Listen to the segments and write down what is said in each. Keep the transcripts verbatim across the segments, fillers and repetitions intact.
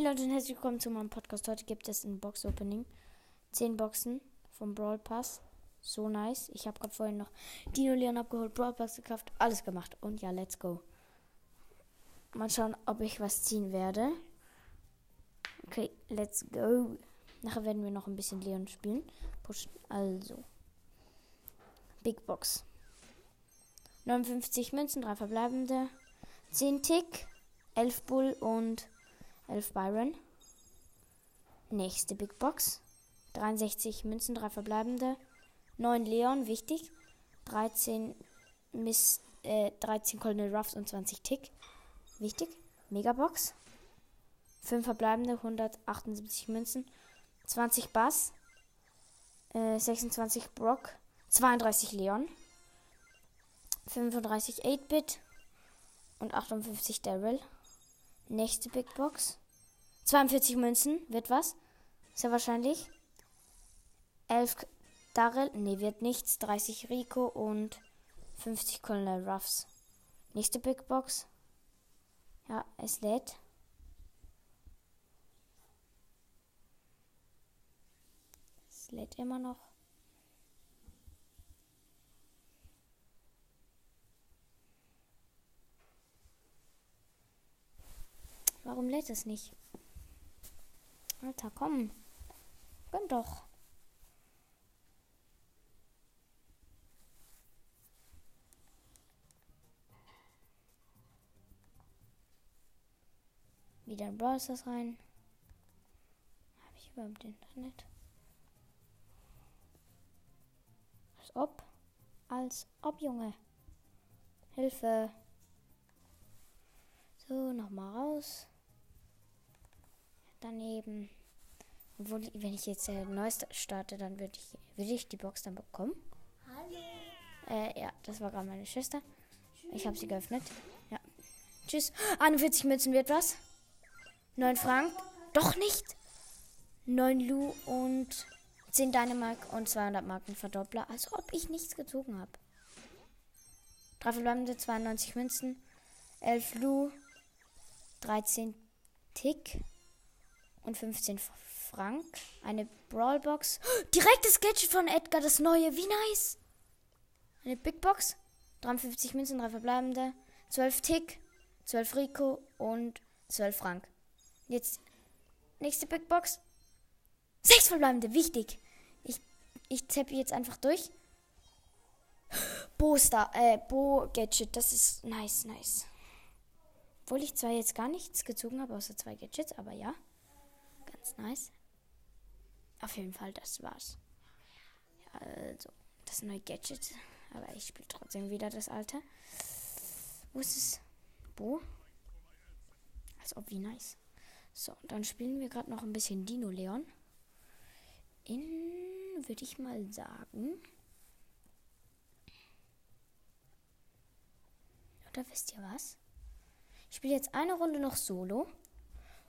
Hey Leute und herzlich willkommen zu meinem Podcast. Heute gibt es ein Box-Opening. zehn Boxen vom Brawl Pass. So nice. Ich habe gerade vorhin noch Dino Leon abgeholt, Brawl Pass gekauft, alles gemacht. Und ja, let's go. Mal schauen, ob ich was ziehen werde. Okay, let's go. Nachher werden wir noch ein bisschen Leon spielen. Pushen. Also. Big Box. neunundfünfzig Münzen, drei verbleibende. zehn Tick, elf Bull und elf Byron. Nächste Big Box. dreiundsechzig Münzen, drei verbleibende. neun Leon, wichtig. dreizehn Miss, äh, dreizehn Colonel Ruffs und zwanzig Tick. Wichtig. Megabox. fünf verbleibende, hundertachtundsiebzig Münzen. zwanzig Bass. Äh, sechsundzwanzig Brock. zweiunddreißig Leon. fünfunddreißig acht-Bit. Und achtundfünfzig Darryl. Nächste Big Box. zweiundvierzig Münzen. Wird was? Sehr wahrscheinlich. elf Darryl. Ne, wird nichts. dreißig Rico und fünfzig Colonel Ruffs. Nächste Big Box. Ja, es lädt. Es lädt immer noch. Warum lädt es nicht? Alter, komm. Gönn doch. Wieder ein Brawl Stars rein. Habe ich überhaupt Internet? Als ob. Als ob, Junge. Hilfe. So, nochmal raus. Daneben. Obwohl, wenn ich jetzt äh, neu starte, dann würde ich, würd ich die Box dann bekommen. Hallo. Äh, ja, das war gerade meine Schwester. Tschüss. Ich habe sie geöffnet. Ja. Tschüss. einundvierzig Münzen wird was. neun Frank. Doch nicht. neun Lou und zehn Dynamike und zweihundert Marken Verdoppler. Als ob ich nichts gezogen habe. drei verbleibende, zweiundneunzig Münzen. elf Lou. dreizehn Tick. Und fünfzehn Frank. Eine Brawlbox. Oh, direktes Gadget von Edgar, das neue. Wie nice. Eine Big Box. dreiundfünfzig Münzen, drei verbleibende. zwölf Tick, zwölf Rico und zwölf Frank. Jetzt nächste Big Box. sechs verbleibende, wichtig. Ich, ich zappe jetzt einfach durch. Bo Star, äh, Bo Gadget. Das ist nice, nice. Obwohl ich zwar jetzt gar nichts gezogen habe, außer zwei Gadgets, aber ja. Ganz nice. Auf jeden Fall, das war's. Ja, also, das neue Gadget. Aber ich spiele trotzdem wieder das alte. Wo ist es? Bo? Als ob, wie nice. So, dann spielen wir gerade noch ein bisschen Dino Leon. In, würde ich mal sagen. Oder wisst ihr was? Ich spiele jetzt eine Runde noch solo.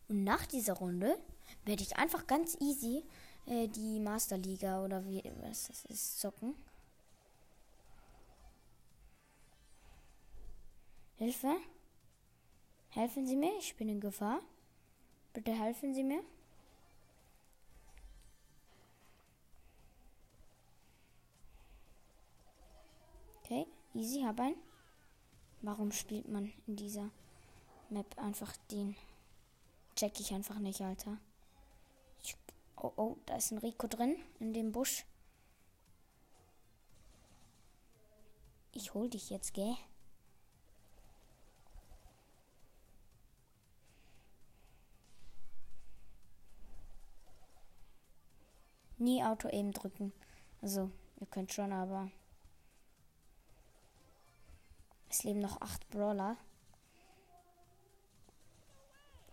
Und nach dieser Runde werde ich einfach ganz easy äh, die Master League oder wie was das ist zocken. Hilfe? Helfen Sie mir, ich bin in Gefahr. Bitte helfen Sie mir. Okay, easy, hab einen. Warum spielt man in dieser Map einfach den? Check ich einfach nicht, Alter. Oh, oh, da ist ein Rico drin, in dem Busch. Ich hol dich jetzt, gell? Nie Auto eben drücken. Also, ihr könnt schon, aber... Es leben noch acht Brawler.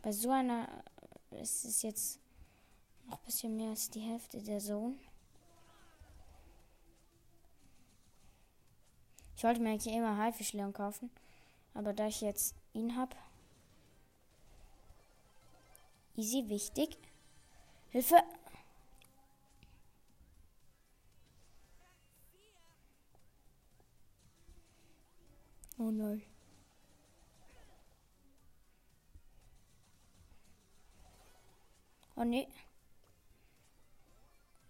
Bei so einer ist es jetzt noch ein bisschen mehr als die Hälfte der Zone. Ich wollte mir eigentlich immer Haifischleon kaufen, aber da ich jetzt ihn habe. Easy, wichtig. Hilfe! Oh nein. Oh ne.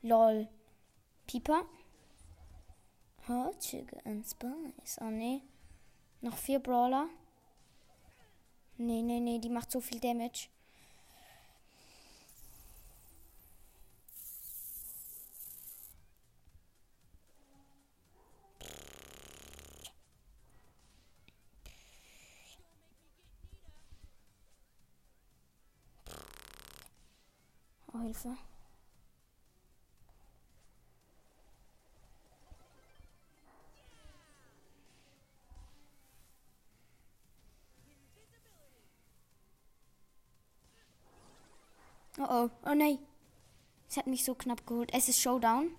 Lol. Piper. Hautzüge und Spice. Oh ne. Noch vier Brawler. Ne, ne, ne. Die macht so viel Damage. Hilfe. Oh oh, oh nein. Es hat mich so knapp geholt. Es ist Showdown.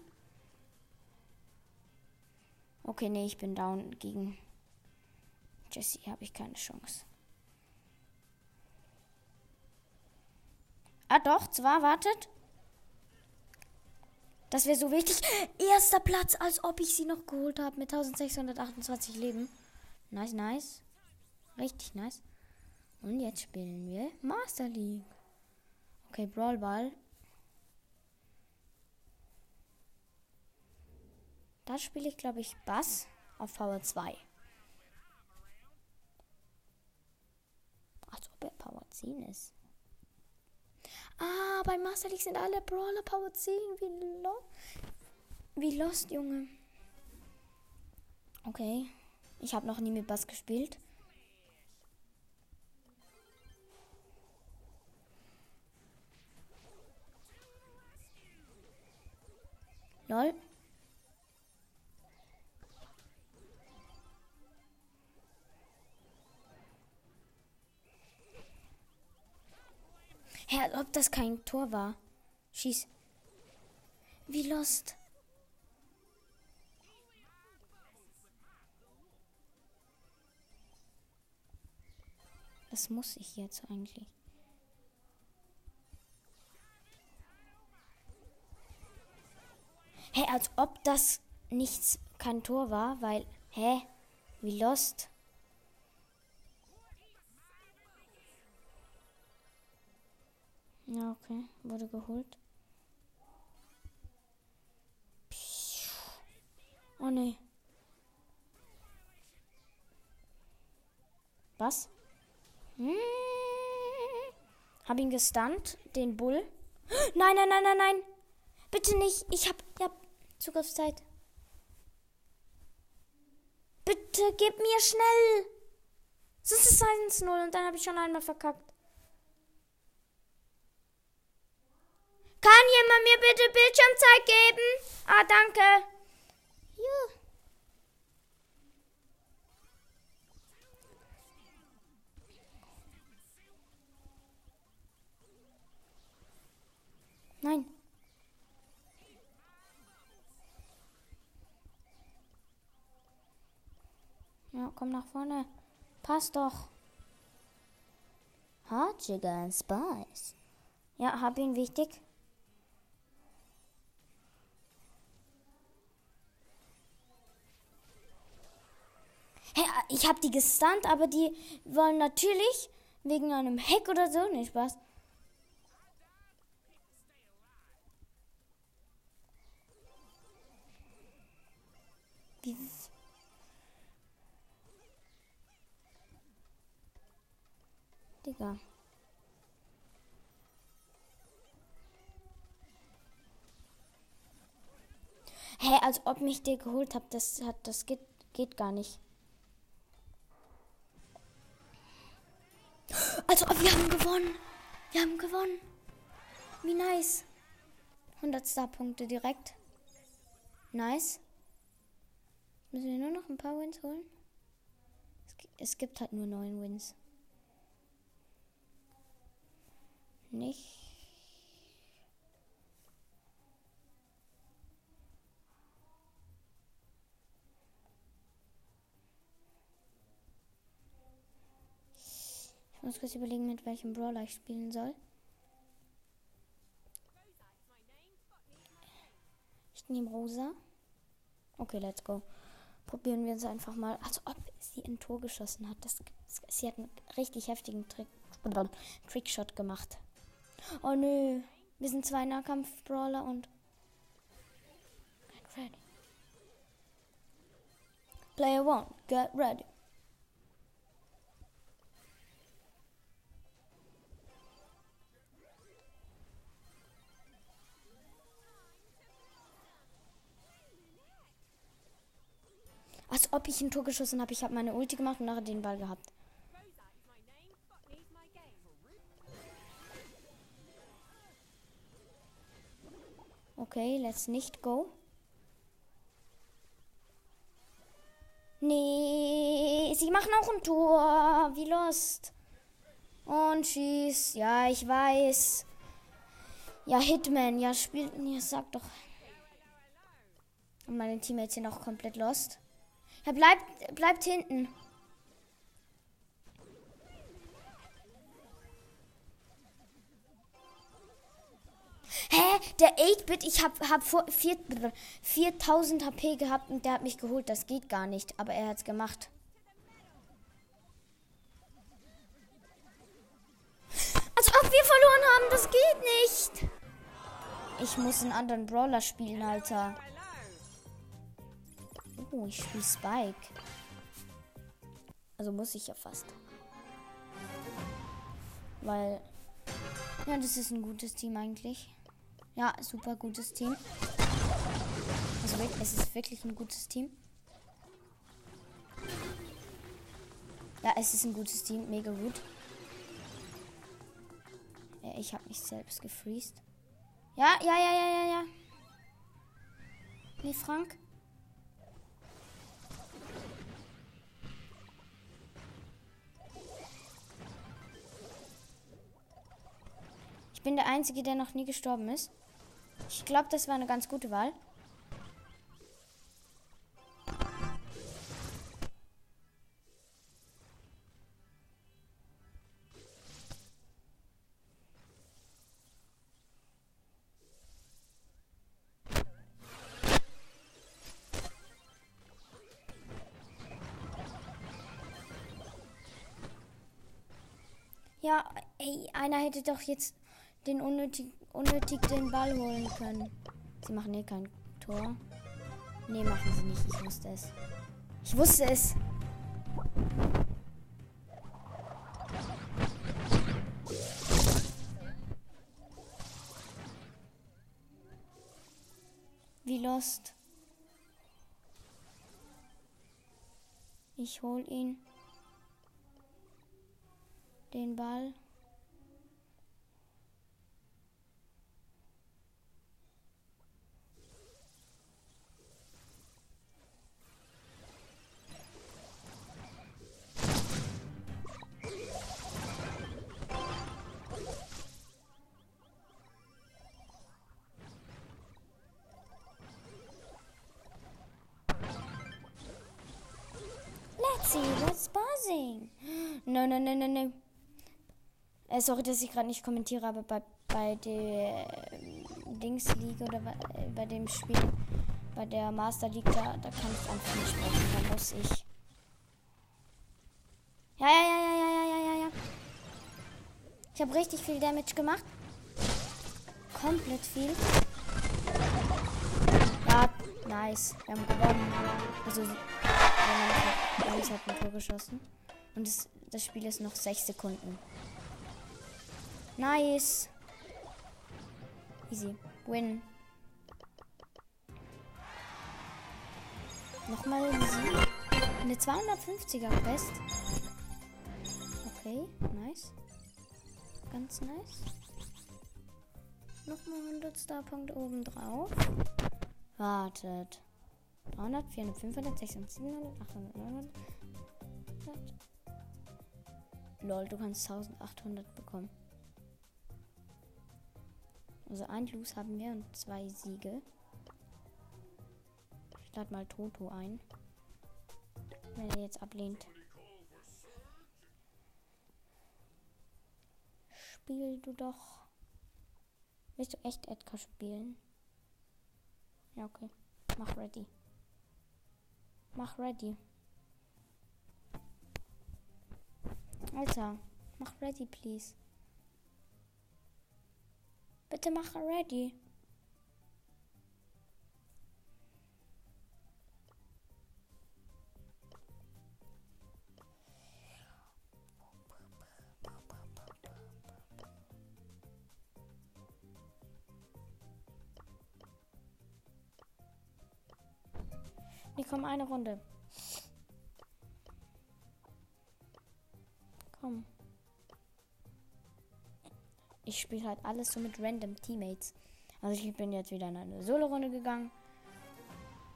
Okay, nee, ich bin down. Gegen Jesse habe ich keine Chance. Ah doch, zwar, wartet. Das wäre so wichtig. Erster Platz, als ob ich sie noch geholt habe. Mit eintausendsechshundertachtundzwanzig Leben. Nice, nice. Richtig nice. Und jetzt spielen wir Master League. Okay, Brawl Ball. Da spiele ich, glaube ich, Bass auf Power zwei. Als ob er Power zehn ist. Ah, bei Master League sind alle Brawler Power zehn. Wie, lo wie lost, Junge. Okay. Ich habe noch nie mit Bass gespielt. Lol. Hä, als ob das kein Tor war. Schieß. Wie lost. Das muss ich jetzt eigentlich. Hä, als ob das nichts kein Tor war, weil. Hä? Wie lost? Ja, okay. Wurde geholt. Oh, ne. Was? Hm. Hab ihn gestunt, den Bull. Nein, nein, nein, nein, nein. Bitte nicht. Ich hab, ich hab Zugriffszeit. Bitte, gib mir schnell. Sonst ist es eins null und dann habe ich schon einmal verkackt. Kann jemand mir bitte Bildschirmzeit geben? Ah, danke. Juh. Nein. Ja, komm nach vorne. Passt doch. Hot Sugar and Spice. Ja, hab ihn wichtig. Hey, ich habe die gestunt, aber die wollen natürlich wegen einem Hack oder so, nicht Spaß. Digga. Hey, als ob mich der geholt hat, das hat das geht, geht gar nicht. Also, wir haben gewonnen. Wir haben gewonnen. Wie nice. hundert Star-Punkte direkt. Nice. Müssen wir nur noch ein paar Wins holen? Es gibt halt nur neun Wins. Nicht. Ich muss kurz überlegen, mit welchem Brawler ich spielen soll. Ich nehme Rosa. Okay, let's go. Probieren wir es einfach mal. Als ob sie ein Tor geschossen hat. Das, sie hat einen richtig heftigen Trick, Trickshot gemacht. Oh nö. Wir sind zwei Nahkampf-Brawler und get ready. Player one, get ready. Als ob ich ein Tor geschossen habe. Ich habe meine Ulti gemacht und nachher den Ball gehabt. Okay, let's nicht go. Nee, sie machen auch ein Tor. Wie lost. Und schieß. Ja, ich weiß. Ja, Hitman. Ja, spielt. Ja, sag doch. Und meine Teammates sind auch komplett lost. Er bleibt, bleibt hinten. Hä? Der acht-Bit, ich hab, hab viertausend H P gehabt und der hat mich geholt. Das geht gar nicht, aber er hat's gemacht. Als ob wir verloren haben, das geht nicht. Ich muss einen anderen Brawler spielen, Alter. Oh, ich spiele Spike. Also muss ich ja fast. Weil, ja, das ist ein gutes Team eigentlich. Ja, super gutes Team. Also es ist wirklich ein gutes Team. Ja, es ist ein gutes Team, mega gut. Ja, ich habe mich selbst gefreest. Ja, ja, ja, ja, ja, ja. Nee, Frank. Ich bin der Einzige, der noch nie gestorben ist. Ich glaube, das war eine ganz gute Wahl. Ja, ey, einer hätte doch jetzt den unnötig, unnötig den Ball holen können. Sie machen eh kein Tor. Nee, machen sie nicht. Ich wusste es. Ich wusste es. Wie lost. Ich hol ihn. Den Ball. What's buzzing? Nein, nein, nein, nein, nein. Äh, sorry, dass ich gerade nicht kommentiere, aber bei, bei der äh, Dings League oder bei, äh, bei dem Spiel, bei der Master League, da, da kann ich einfach nicht sprechen. Da muss ich. Ja, ja, ja, ja, ja, ja, ja, ja. Ich habe richtig viel Damage gemacht. Komplett viel. Ja, nice. Wir haben gewonnen. Also. Ich habe ein Tor geschossen. Und das, das Spiel ist noch sechs Sekunden. Nice. Easy. Win. Nochmal easy. Eine zweihundertfünfziger-Quest. Okay, nice. Ganz nice. Nochmal hundert Starpunkte oben drauf. Wartet. dreihundert, vierhundert, fünfhundert, sechshundert, siebenhundert, achthundert, neunhundert. Lol, du kannst eintausendachthundert bekommen. Also ein Los haben wir und zwei Siege. Ich lade mal Toto ein. Wenn er jetzt ablehnt. Spiel du doch. Willst du echt Edgar spielen? Ja, okay. Mach ready. Mach ready. Alter, mach ready, please. Bitte mach ready. Wir kommen eine Runde. Komm. Ich spiele halt alles so mit random Teammates. Also ich bin jetzt wieder in eine Solo-Runde gegangen.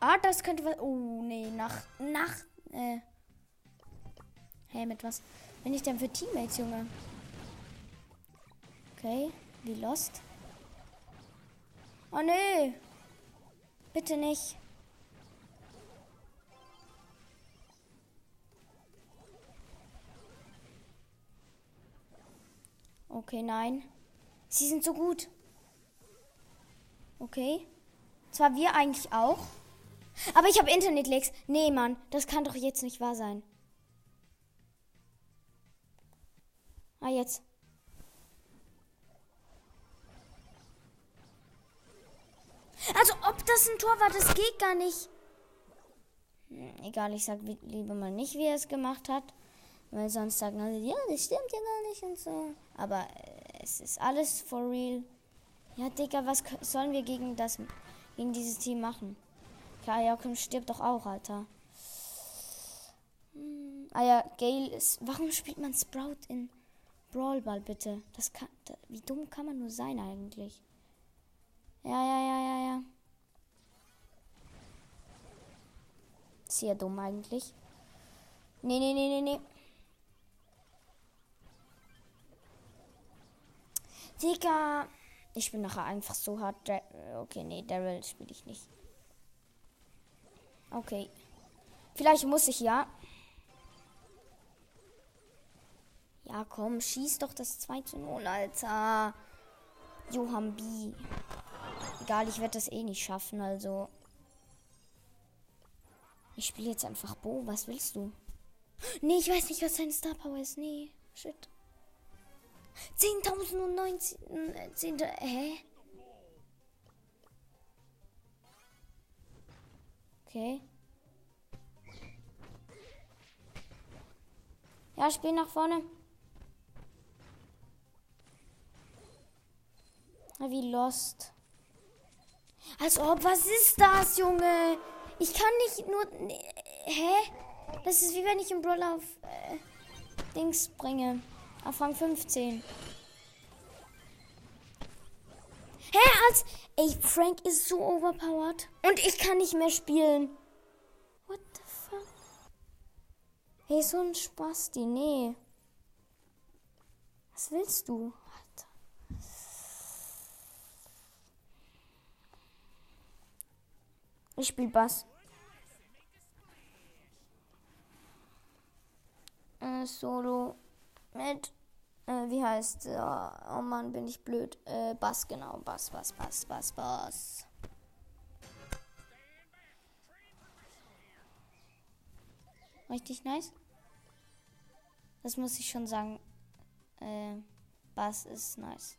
Ah, das könnte was... Oh, nee, nach... Nach... Äh... Hey, mit was bin ich denn für Teammates, Junge? Okay, wie lost. Oh, nee. Bitte nicht. Okay, nein. Sie sind so gut. Okay. Zwar wir eigentlich auch. Aber ich habe Internet-Lags. Nee, Mann. Das kann doch jetzt nicht wahr sein. Ah, jetzt. Also, ob das ein Tor war, das geht gar nicht. Egal, ich sag lieber mal nicht, wie er es gemacht hat. Weil sonst sagen alle, ja, das stimmt ja gar nicht und so. Aber äh, es ist alles for real. Ja, Digga, was sollen wir gegen das, gegen dieses Team machen? Kajakum stirbt doch auch, Alter. Hm, ah ja, Gale ist... Warum spielt man Sprout in Brawl Ball, bitte? Das kann... Da, wie dumm kann man nur sein, eigentlich? Ja, ja, ja, ja, ja. Sehr dumm, eigentlich. Nee, nee, nee, nee, nee. Digga. Ich bin nachher einfach so hart. Okay, nee, Darryl spiele ich nicht. Okay. Vielleicht muss ich ja. Ja, komm, schieß doch das zwei zu null, Alter. Johann B. Egal, ich werde das eh nicht schaffen, also. Ich spiele jetzt einfach Bo. Was willst du? Nee, ich weiß nicht, was seine Star Power ist. Nee, shit. zehntausendneunzehn. Äh, hä? Okay. Ja, spiel nach vorne. Wie lost. Als ob, was ist das, Junge? Ich kann nicht nur... Nee, hä? Das ist wie wenn ich im Brawl auf äh, Dings bringe. Auf Rang fünfzehn. Hä, als... Ey, Frank ist so overpowered. Und ich kann nicht mehr spielen. What the fuck? Hey, so ein Spasti. Nee. Was willst du? Alter. Ich spiel Bass. Solo mit, äh, wie heißt, oh, oh Mann, bin ich blöd, äh, Bass, genau, Bass, Bass, Bass, Bass, Bass. Richtig nice. Das muss ich schon sagen, äh, Bass ist nice.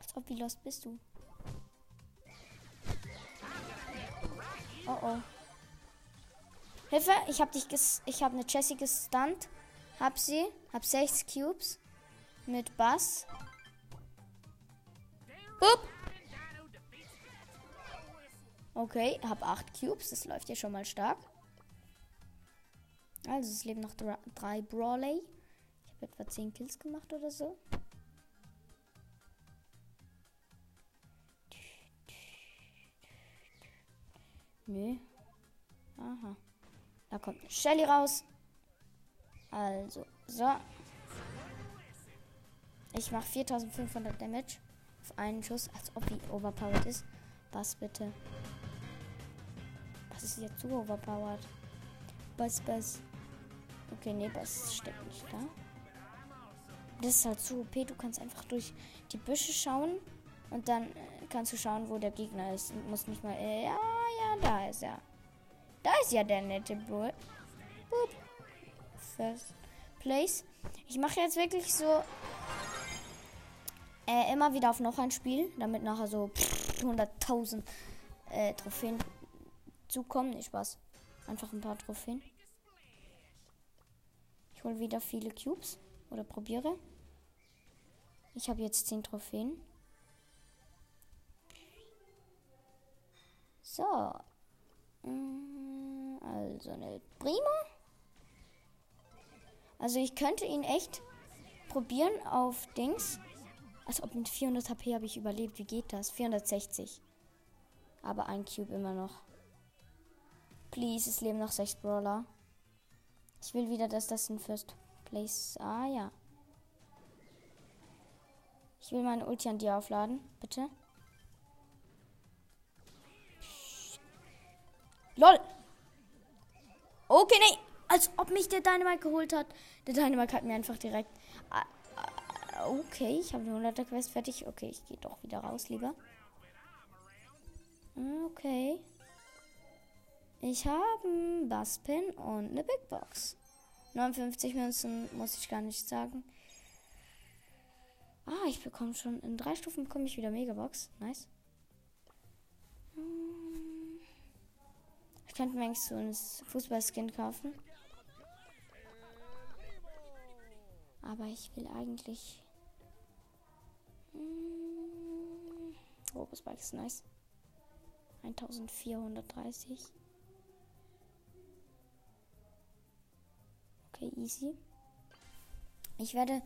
Als ob, wie lost bist du? Oh oh. Hilfe, ich hab dich ges ich hab eine Jesse gestunt. Hab sie. Hab sechs Cubes. Mit Bass. Upp. Okay, hab acht Cubes. Das läuft ja schon mal stark. Also es leben noch drei Brawley. Ich habe etwa zehn Kills gemacht oder so. Nö. Aha. Da kommt eine Shelly raus. Also, so. Ich mache viertausendfünfhundert Damage auf einen Schuss, als ob die overpowered ist. Bass, bitte. Was ist jetzt zu overpowered? Bass, Bass. Okay, nee, Bass steckt nicht da. Das ist halt zu O P. Du kannst einfach durch die Büsche schauen und dann kannst du schauen, wo der Gegner ist. Du musst nicht mal... Ja, da ist er. Da ist ja der nette Bull. Good. First place. Ich mache jetzt wirklich so äh, immer wieder auf noch ein Spiel, damit nachher so hunderttausend äh, Trophäen zukommen. Nicht Spaß. Einfach ein paar Trophäen. Ich hole wieder viele Cubes. Oder probiere. Ich habe jetzt zehn Trophäen. So. Also eine Prima. Also ich könnte ihn echt probieren auf Dings. Als ob mit vierhundert H P habe ich überlebt. Wie geht das? vierhundertsechzig. Aber ein Cube immer noch. Please, es leben noch sechs Brawler. Ich will wieder, dass das ein First Place... Ah, ja. Ich will meine Ulti an dir aufladen. Bitte. Psst. LOL! Okay, nee. Als ob mich der Dynamike geholt hat. Der Dynamike hat mir einfach direkt... Okay, ich habe eine hunderter-Quest fertig. Okay, ich gehe doch wieder raus, lieber. Okay. Ich habe einen Basspin und eine Big Box. neunundfünfzig Münzen, muss ich gar nicht sagen. Ah, ich bekomme schon, in drei Stufen bekomme ich wieder Megabox. Nice. Ich könnte mir eigentlich so ein Fußballskin kaufen. Aber ich will eigentlich... Oh, Spike ist nice. vierzehnhundertdreißig. Okay, easy. Ich werde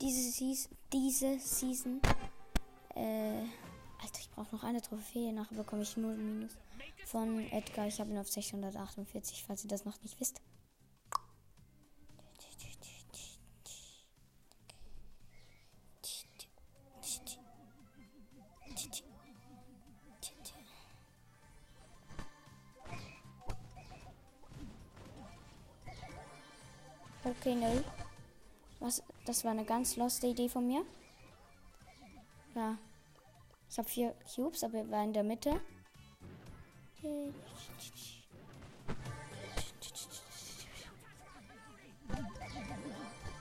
diese, Seas diese Season... Äh, Alter, ich brauche noch eine Trophäe. Nachher bekomme ich null Minus von Edgar. Ich habe ihn auf sechshundertachtundvierzig, falls ihr das noch nicht wisst. Okay, nö. Was? Das war eine ganz loste Idee von mir. Ja. Ich habe vier Cubes, aber er war in der Mitte.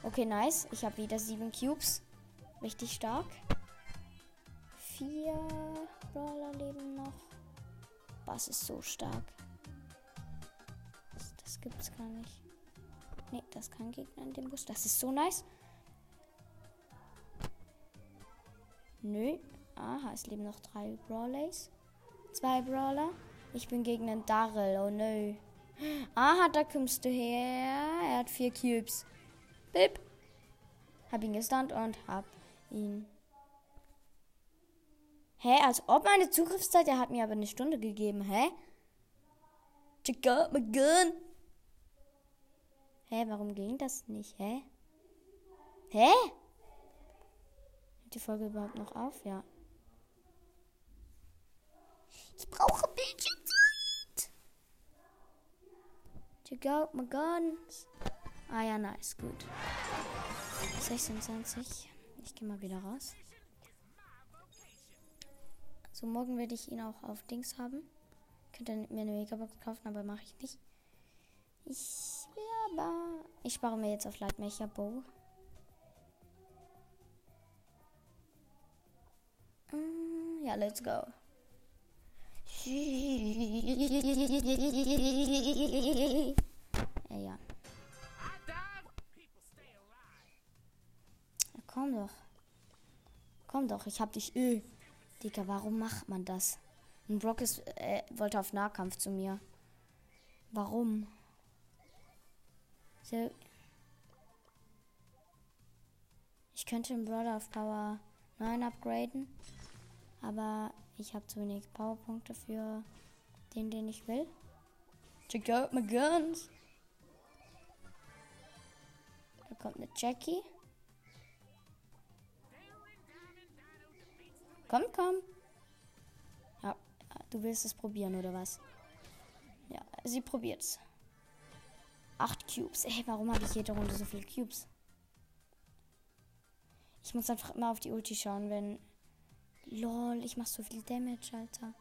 Okay, nice. Ich habe wieder sieben Cubes. Richtig stark. Vier Brawler leben noch. Bass ist so stark. Das, das gibt's gar nicht. Ne, das kann Gegner in dem Bus. Das ist so nice. Nö. Aha, es leben noch drei Brawlers. Zwei Brawler. Ich bin gegen den Darryl. Oh, nö. Aha, da kommst du her. Er hat vier Cubes. Bip. Hab ihn gestunt und hab ihn. Hä, als ob meine Zugriffszeit. Er hat mir aber eine Stunde gegeben. Hä? Check out my gun. Hä, warum ging das nicht? Hä? Hä? Hört die Folge überhaupt noch auf? Ja. Ich brauche ein bisschen Zeit. Check out my guns. Ah ja, nice, gut. sechsundzwanzig. Ich gehe mal wieder raus. So, morgen werde ich ihn auch auf Dings haben. Ich könnte mir eine Megabox kaufen, aber mache ich nicht. Ich... Aber ich spare mir jetzt auf Lightmaker Bo. Mm, ja, let's go. Ja, ja. Komm doch. Komm doch, ich hab dich. Öh. Digga, warum macht man das? Ein Brock ist, äh, wollte auf Nahkampf zu mir. Warum? So. Ich könnte den Brawler auf Power neun upgraden, aber ich habe zu wenig Powerpunkte für den, den ich will. Check out my guns! Da kommt eine Jackie. Komm, komm! Ja, du willst es probieren, oder was? Ja, sie probiert's. acht Cubes. Ey, warum habe ich jede Runde so viele Cubes? Ich muss einfach immer auf die Ulti schauen, wenn... Lol, ich mache so viel Damage, Alter.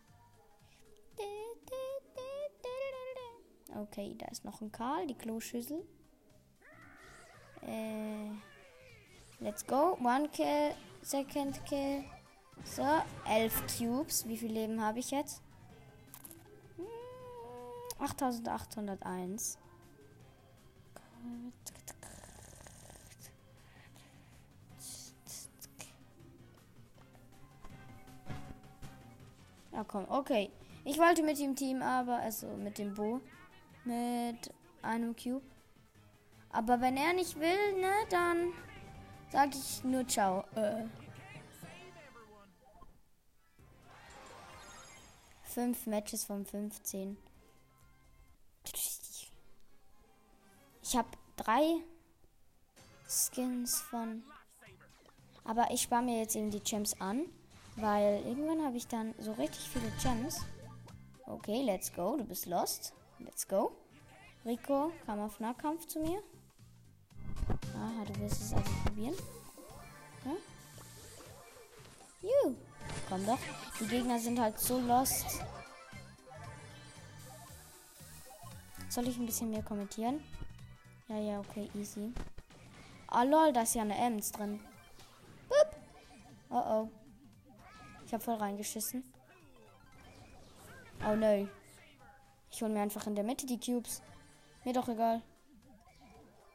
Okay, da ist noch ein Karl, die Kloschüssel. Äh, let's go. One kill, second kill. So, elf Cubes. Wie viel Leben habe ich jetzt? achttausendachthunderteins. Ja, komm, okay. Ich wollte mit dem Team aber, also mit dem Bo, mit einem Cube. Aber wenn er nicht will, ne, dann sag ich nur ciao. Äh. Fünf Matches von fünfzehn. Ich habe drei Skins von... Aber ich spare mir jetzt eben die Gems an, weil irgendwann habe ich dann so richtig viele Gems. Okay, let's go. Du bist lost. Let's go. Rico kam auf Nahkampf zu mir. Aha, du wirst es also probieren. Hm? Juhu. Komm doch. Die Gegner sind halt so lost. Soll ich ein bisschen mehr kommentieren? Ja, ja, okay, easy. Ah, lol, da ist ja eine Ems drin. Boop. Oh, oh. Ich habe voll reingeschissen. Oh, nö. Ich hole mir einfach in der Mitte die Cubes. Mir doch egal.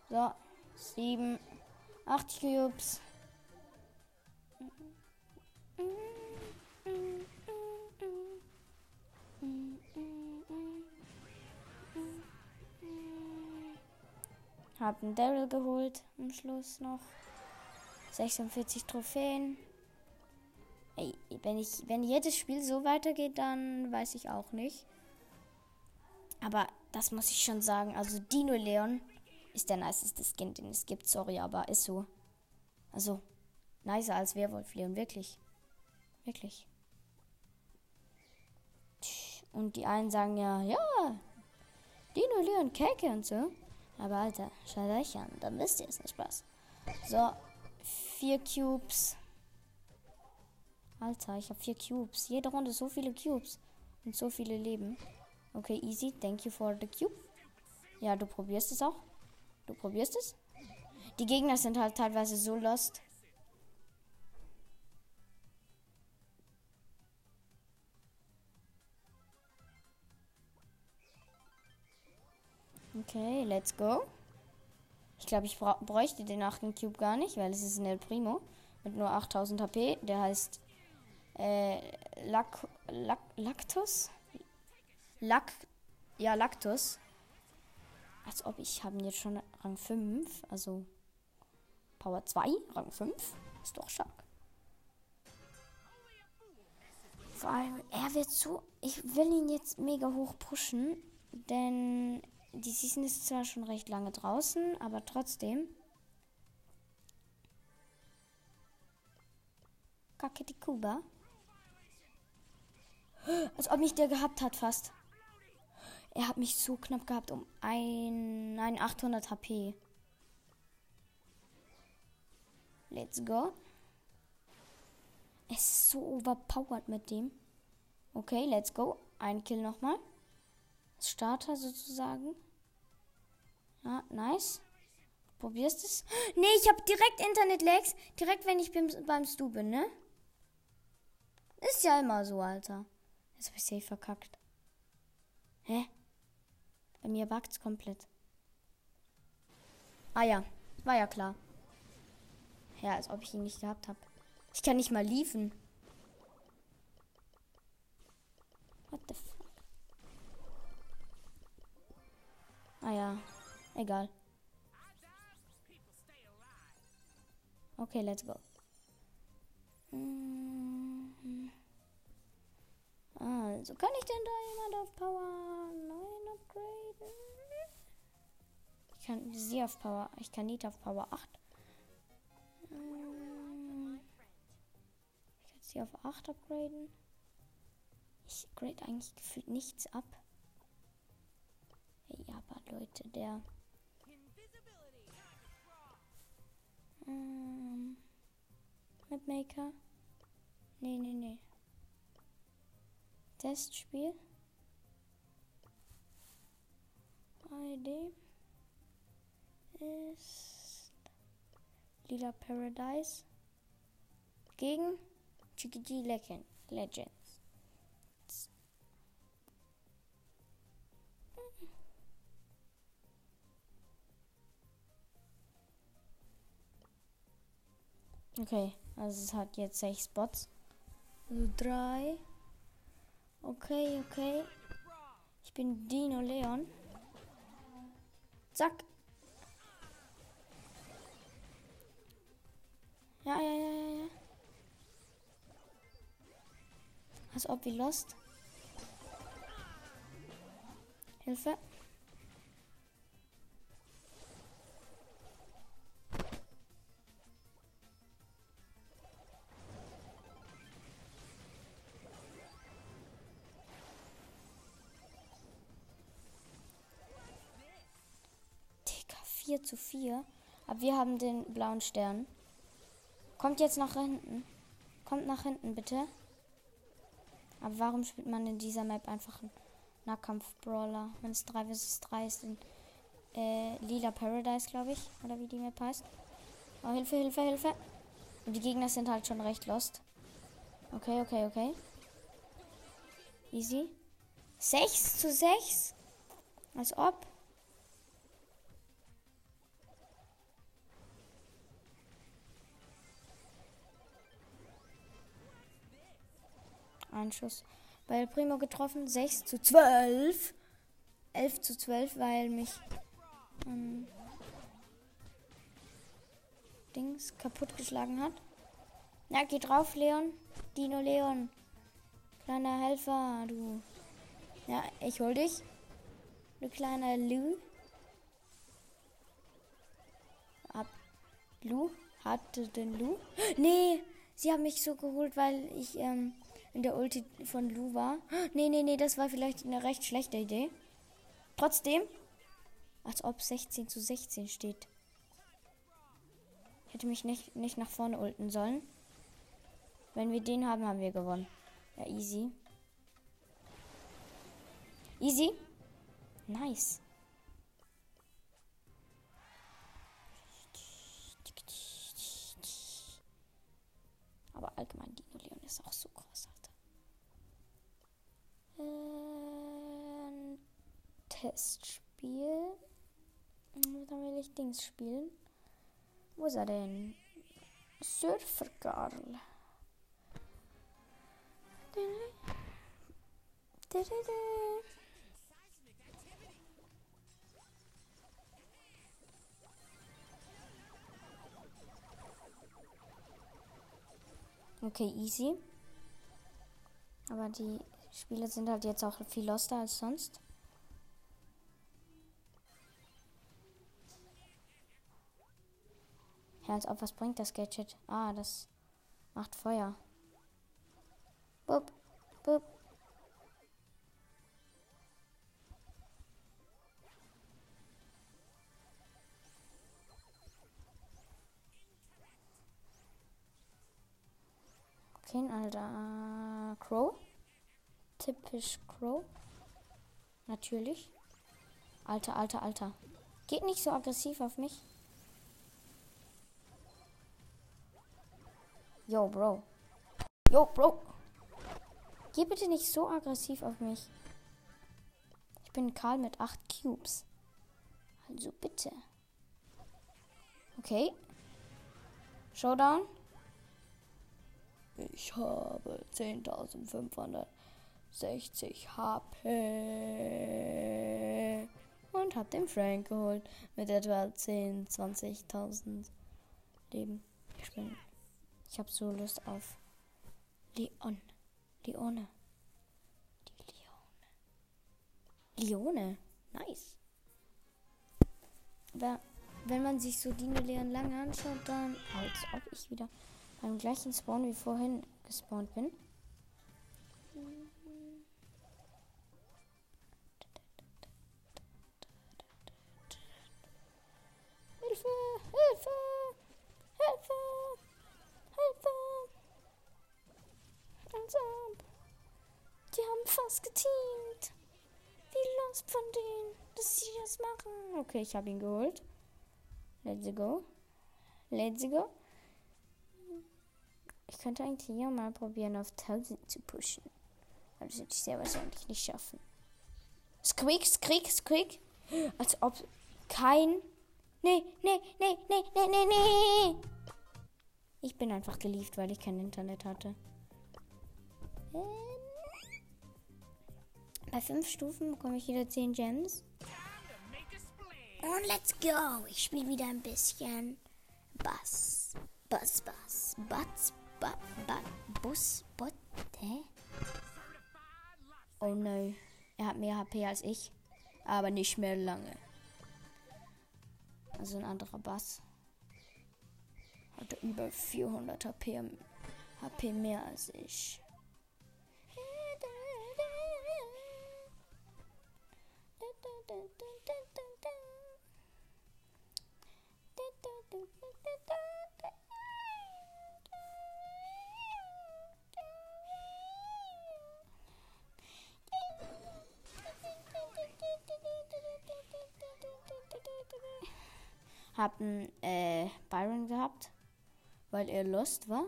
So. Sieben. Acht Cubes. Hab einen Darryl geholt. Am Schluss noch. sechsundvierzig Trophäen. Ey, wenn ich, wenn jedes Spiel so weitergeht, dann weiß ich auch nicht. Aber das muss ich schon sagen. Also Dino Leon ist der niceste Skin, den es gibt. Sorry, aber ist so. Also, nicer als Werwolf Leon. Wirklich. Wirklich. Und die einen sagen ja, ja, Dino Leon, Keke und so. Aber Alter, schaut euch an. Dann wisst ihr es nicht, Spaß. So, vier Cubes. Alter, ich habe vier Cubes. Jede Runde so viele Cubes. Und so viele Leben. Okay, easy. Thank you for the cube. Ja, du probierst es auch. Du probierst es. Die Gegner sind halt teilweise so lost. Okay, let's go. Ich glaube, ich bräuchte den achten Cube gar nicht, weil es ist ein El Primo mit nur achttausend H P. Der heißt äh, Lack, Lack, Laktus? Lack, ja, Laktus. Als ob ich habe jetzt schon Rang fünf, also Power zwei, Rang fünf. Ist doch stark. Vor allem, er wird so... Ich will ihn jetzt mega hoch pushen, denn... Die Season ist zwar schon recht lange draußen, aber trotzdem. Kacke die Kuba. Als ob mich der gehabt hat fast. Er hat mich so knapp gehabt um ein, nein, achthundert H P. Let's go. Es ist so overpowered mit dem. Okay, let's go. Ein Kill nochmal. Starter sozusagen. Ja, nice. Probierst es? Nee, ich habe direkt Internet-Lags. Direkt, wenn ich beim Stu bin, ne? Ist ja immer so, Alter. Jetzt habe ich safe verkackt. Hä? Bei mir bugt's komplett. Ah ja, war ja klar. Ja, als ob ich ihn nicht gehabt habe. Ich kann nicht mal liefen. What the fuck? Ah ja, egal. Okay, let's go. Mm-hmm. Also, kann ich denn da jemand auf Power neun upgraden? Ich kann sie auf Power, ich kann Nita auf Power acht. Mm-hmm. Ich kann sie auf acht upgraden. Ich grade eigentlich gefühlt nichts ab. Ja, aber Leute, der... Ähm... Mapmaker? Nee, nee, nee. Testspiel? ist Lila Paradise gegen G G Legend Legends. Okay, also es hat jetzt sechs Spots. Also drei. Okay, okay. Ich bin Dino Leon. Zack. Ja, ja, ja, ja, ja. Als ob wir lost. Hilfe. vier zu vier. Aber wir haben den blauen Stern. Kommt jetzt nach hinten. Kommt nach hinten, bitte. Aber warum spielt man in dieser Map einfach einen Nahkampf-Brawler? Wenn es drei gegen drei ist, in äh, Lila Paradise, glaube ich. Oder wie die Map heißt. Oh, Hilfe, Hilfe, Hilfe. Und die Gegner sind halt schon recht lost. Okay, okay, okay. Easy. sechs zu sechs? Als ob. Ein Schuss. Weil Primo getroffen. sechs zu zwölf. elf zu zwölf, weil mich ähm, Dings kaputt geschlagen hat. Na, geh drauf, Leon. Dino Leon. Kleiner Helfer, du. Ja, ich hol dich. Du kleiner Lou. Ab. Lou? Hatte den Lou? Nee, sie haben mich so geholt, weil ich, ähm, in der Ulti von Lou war. Nee, nee, nee, das war vielleicht eine recht schlechte Idee. Trotzdem, als ob sechzehn zu sechzehn steht. Hätte mich nicht, nicht nach vorne ulten sollen. Wenn wir den haben, haben wir gewonnen. Ja, easy. Easy. Nice. Aber allgemein, Dino Leon ist auch so groß. Ähm, Testspiel. Dann will ich Dings spielen. Wo ist er denn? Surfer Karl. Okay, easy. Aber die Spiele sind halt jetzt auch viel loster als sonst. Ja, als ob, was bringt das Gadget? Ah, das macht Feuer. Bup, bup. Okay, Alter. Crow. Typisch Crow. Natürlich. Alter, alter, alter. Geht nicht so aggressiv auf mich. Yo, Bro. Yo, Bro. Geh bitte nicht so aggressiv auf mich. Ich bin Karl mit acht Cubes. Also bitte. Okay. Showdown. Ich habe zehntausendfünfhundert. sechzig H P und hab den Frank geholt mit etwa zehntausend, zwanzigtausend Leben. Ich bin, ich hab so Lust auf Leon. Leone. Die Leone. Leone. Nice. Aber wenn man sich so Dino Leon lange anschaut, dann als ob ich wieder beim gleichen Spawn wie vorhin gespawnt bin. Hilfe! Hilfe! Hilfe! Hilfe! Also, die haben fast geteamt. Wie los von denen, dass sie das machen. Okay, ich habe ihn geholt. Let's go. Let's go. Ich könnte eigentlich hier mal probieren, auf tausend zu pushen. Aber das würde ich sehr wahrscheinlich nicht schaffen. Squeak, squeak, squeak. Als ob kein... Nee, nee, nee, nee, nee, nee, nee. Ich bin einfach geliebt, weil ich kein Internet hatte. Bei fünf Stufen bekomme ich wieder zehn Gems. Und let's go. Ich spiele wieder ein bisschen Bass. Bass, Bass. Bass, Bass, Bass, Bus, Bot, hä? Oh nein. Er hat mehr H P als ich. Aber nicht mehr lange. Also ein anderer Bass. Hatte über vierhundert H P, H P mehr als ich. Hab einen äh, Byron gehabt, weil er lost war.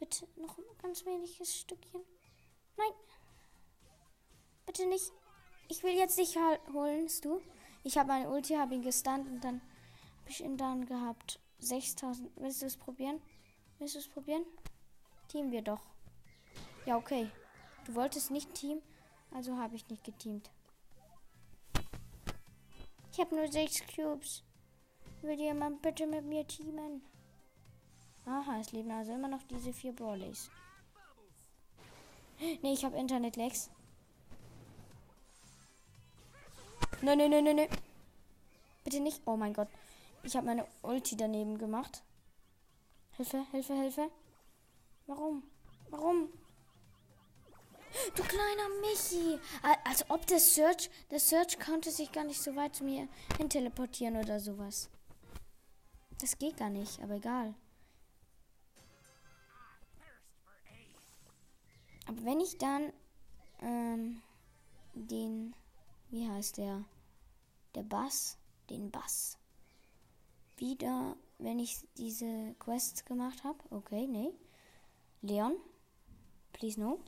Bitte noch ein ganz weniges Stückchen. Nein. Bitte nicht. Ich will jetzt dich holen, du. Ich habe meine Ulti, habe ihn gestunt und dann habe ich ihn down gehabt. sechstausend. Willst du es probieren? Willst du es probieren? Teamen wir doch. Ja, okay. Du wolltest nicht teamen, also habe ich nicht geteamt. Ich habe nur sechs Cubes. Will jemand bitte mit mir teamen? Aha, es leben also immer noch diese vier Brawlies. Nee, ich habe Internet-Lags. Nein, nein, nein, nein, nein. Bitte nicht. Oh mein Gott. Ich habe meine Ulti daneben gemacht. Hilfe, Hilfe, Hilfe. Warum? Warum? Du kleiner Michi! Als ob der Surge, der Surge konnte sich gar nicht so weit zu mir hin teleportieren oder sowas. Das geht gar nicht, aber egal. Aber wenn ich dann ähm, den, wie heißt der, der Bass, den Bass, wieder, wenn ich diese Quests gemacht habe, okay, nee, Leon, please no.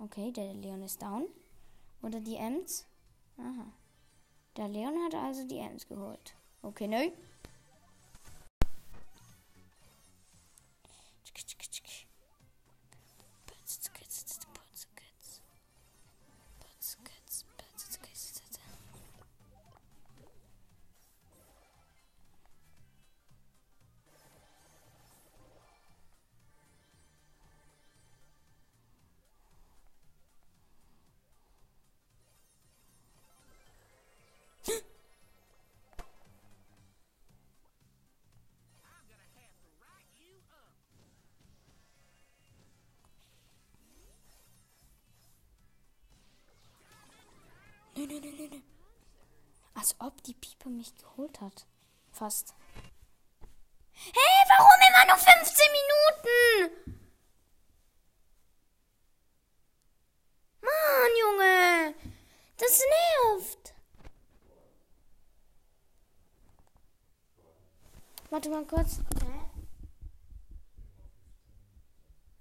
Okay, der Leon ist down. Oder die Ems. Aha. Der Leon hat also die Ems geholt. Okay, nö. Nö, nö, nö, nö. Als ob die Piper mich geholt hat. Fast. Hey, warum immer nur fünfzehn Minuten? Mann, Junge. Das nervt. Warte mal kurz.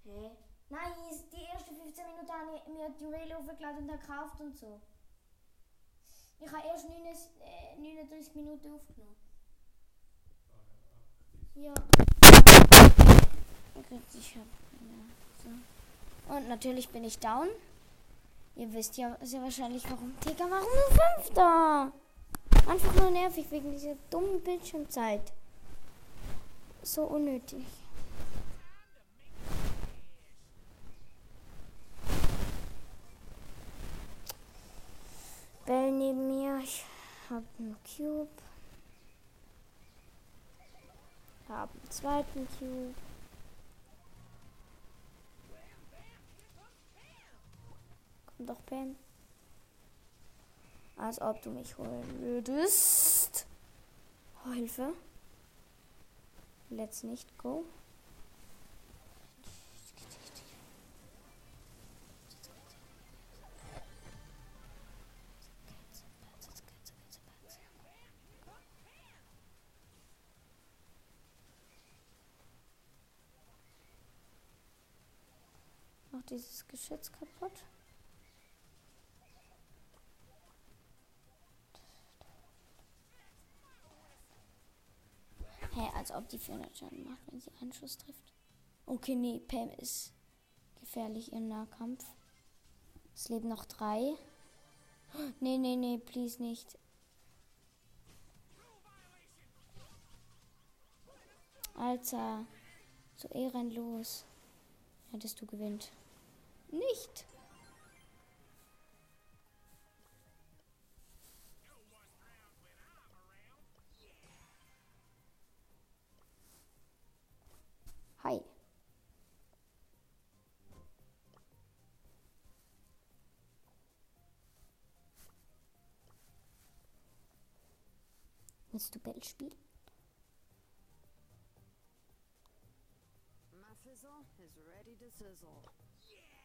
Hä? Hä? Nice. Die erste fünfzehn Minuten haben mir die Relo verklagt und erkauft und so. Ich habe erst neununddreißig Minuten aufgenommen. Ja. Okay, ich hab, ja so. Und natürlich bin ich down. Ihr wisst ja sehr wahrscheinlich warum. Digga, warum nur Fünfter? Einfach nur nervig wegen dieser dummen Bildschirmzeit. So unnötig. Bell neben mir, ich habe einen Cube, habe einen zweiten Cube. Komm doch, Ben. Als ob du mich holen würdest. Oh, Hilfe. Let's nicht go. noch dieses Geschütz kaputt. Hä, hey, als ob die vierhundert Schaden macht, wenn sie einen Schuss trifft. Okay, nee, Pam ist gefährlich im Nahkampf. Es leben noch drei. Nee, nee, nee, please nicht. Alter, so ehrenlos. Hättest du gewinnt. Nicht! Hi. Willst du Bell spielen? Is ready to sizzle. Yeah.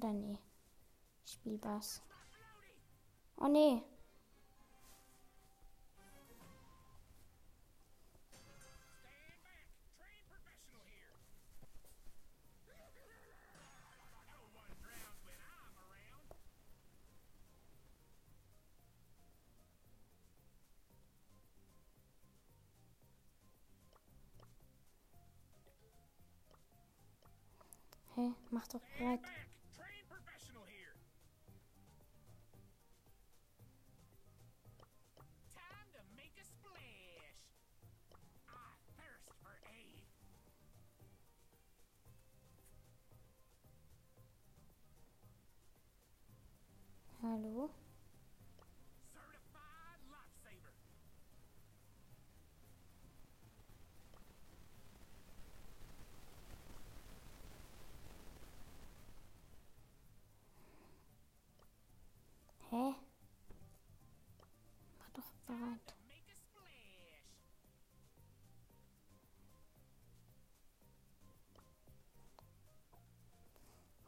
Dann nee. Spiel Bass. Oh nee. Hey, mach doch bereit. Hallo?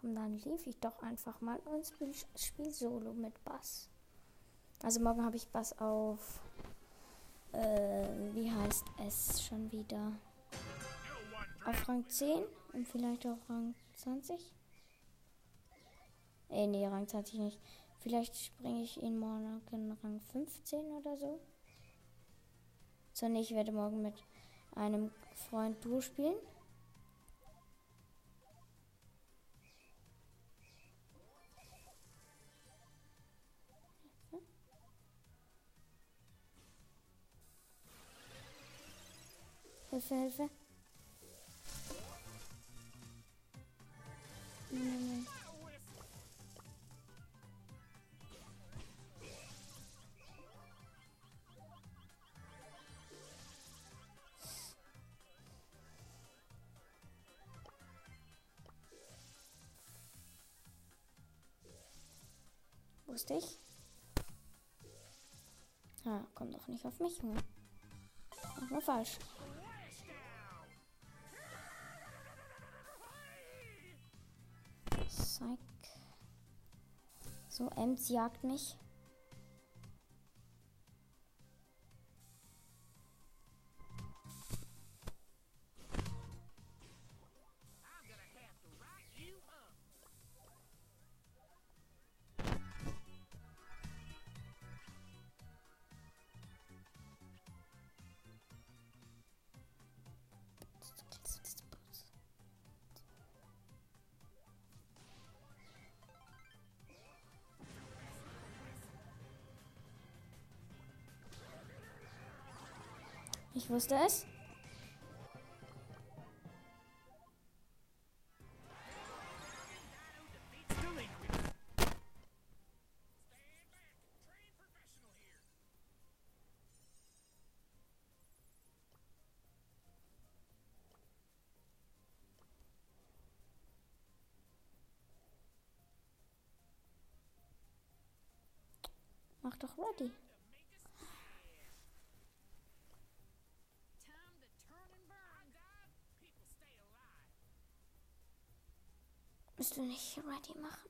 Und dann lief ich doch einfach mal und spiel, spiel Solo mit Bass. Also morgen habe ich Bass auf, äh, wie heißt es schon wieder? Auf Rang zehn und vielleicht auch Rang zwanzig? Äh, nee, Rang zwanzig nicht. Vielleicht springe ich ihn morgen in Rang fünfzehn oder so. Sondern ich werde morgen mit einem Freund Duo spielen. Hilfe, Hilfe. Nein, nein. Wusste ich? Ah, komm doch nicht auf mich, Junge. Mach mal falsch. So, Ems jagt mich. Ich wusste es. Mach doch ready. Du nicht ready machen.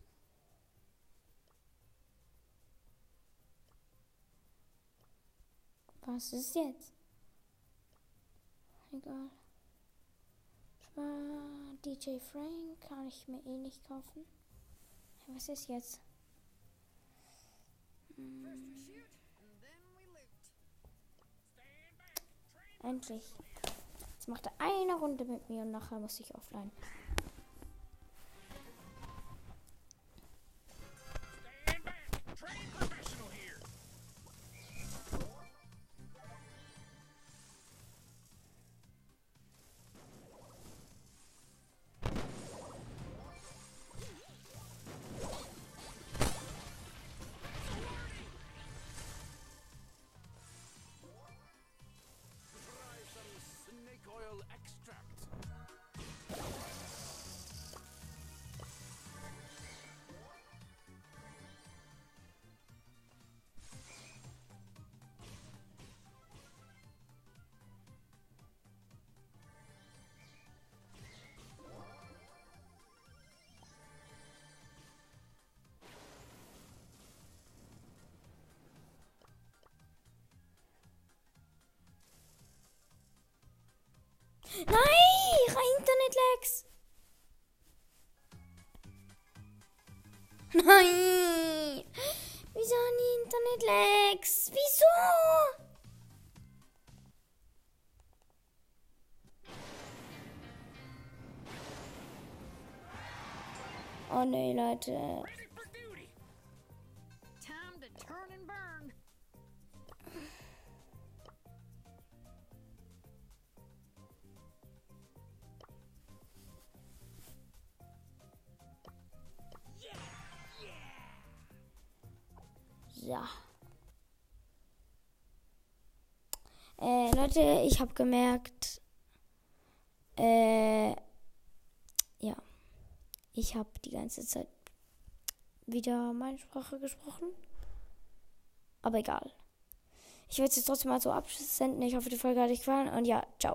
Was ist jetzt? Egal. D J Frank kann ich mir eh nicht kaufen. Was ist jetzt? Hm. Endlich. Jetzt macht er eine Runde mit mir und nachher muss ich offline. Nein, Internetlags. Nein. Wieso an die Internetlags? Wieso? Oh nee, Leute. Äh, Leute, ich habe gemerkt, äh, ja, ich habe die ganze Zeit wieder meine Sprache gesprochen, aber egal. Ich werde es jetzt trotzdem mal so absenden. Ich hoffe, die Folge hat euch gefallen und ja, ciao.